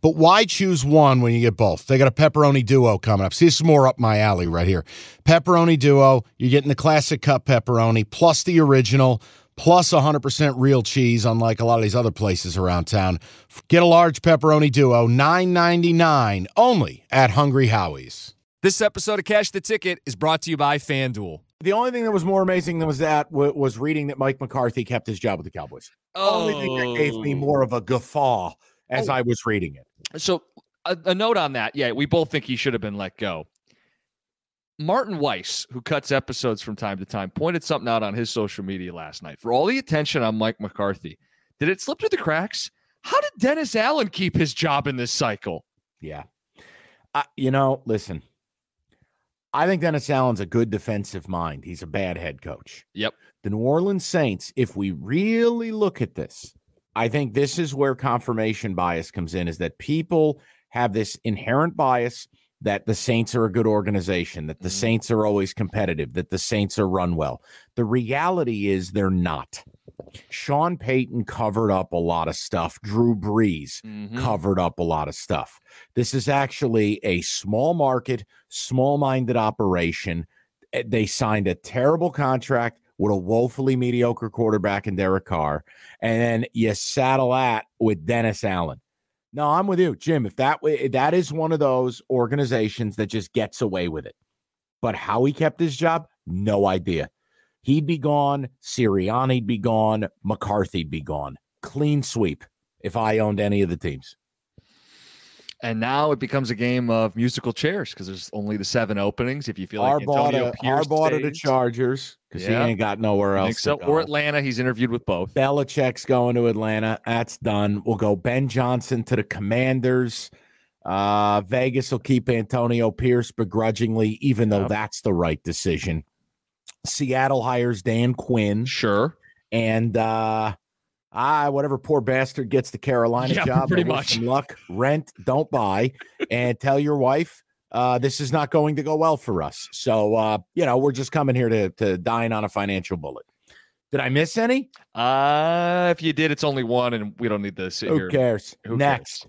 But why choose one when you get both? They got a pepperoni duo coming up. See, this is more up my alley right here. Pepperoni duo, you're getting the classic cup pepperoni, plus the original, plus 100% real cheese, unlike a lot of these other places around town. Get a large pepperoni duo, $9.99, only at Hungry Howie's. This episode of Cash the Ticket is brought to you by FanDuel. The only thing that was more amazing than was reading that Mike McCarthy kept his job with the Cowboys. Oh. The only thing that gave me more of a guffaw as I was reading it. So a note on that. Yeah, we both think he should have been let go. Martin Weiss, who cuts episodes from time to time, pointed something out on his social media last night. For all the attention on Mike McCarthy, did it slip through the cracks? How did Dennis Allen keep his job in this cycle? Yeah. Listen, I think Dennis Allen's a good defensive mind. He's a bad head coach. Yep. The New Orleans Saints, if we really look at this, I think this is where confirmation bias comes in, is that people have this inherent bias that the Saints are a good organization, that the Saints are always competitive, that the Saints are run well. The reality is they're not. Sean Payton covered up a lot of stuff. Drew Brees covered up a lot of stuff. This is actually a small market, small-minded operation. They signed a terrible contract with a woefully mediocre quarterback in Derek Carr, and you saddle that with Dennis Allen. No, I'm with you, Jim. If that is one of those organizations that just gets away with it. But how he kept his job, no idea. He'd be gone, Sirianni'd be gone, McCarthy'd be gone. Clean sweep if I owned any of the teams. And now it becomes a game of musical chairs because there's only the 7 openings. If you feel like Antonio Pierce bought to the Chargers because he ain't got nowhere else to go. Or Atlanta. He's interviewed with both. Belichick's going to Atlanta. That's done. We'll go Ben Johnson to the Commanders. Vegas will keep Antonio Pierce begrudgingly, even though that's the right decision. Seattle hires Dan Quinn. Sure. And whatever poor bastard gets the Carolina job, pretty much. Some luck, rent, don't buy, and tell your wife this is not going to go well for us. So, we're just coming here to dine on a financial bullet. Did I miss any? If you did, it's only one, and we don't need this. Who cares? Next.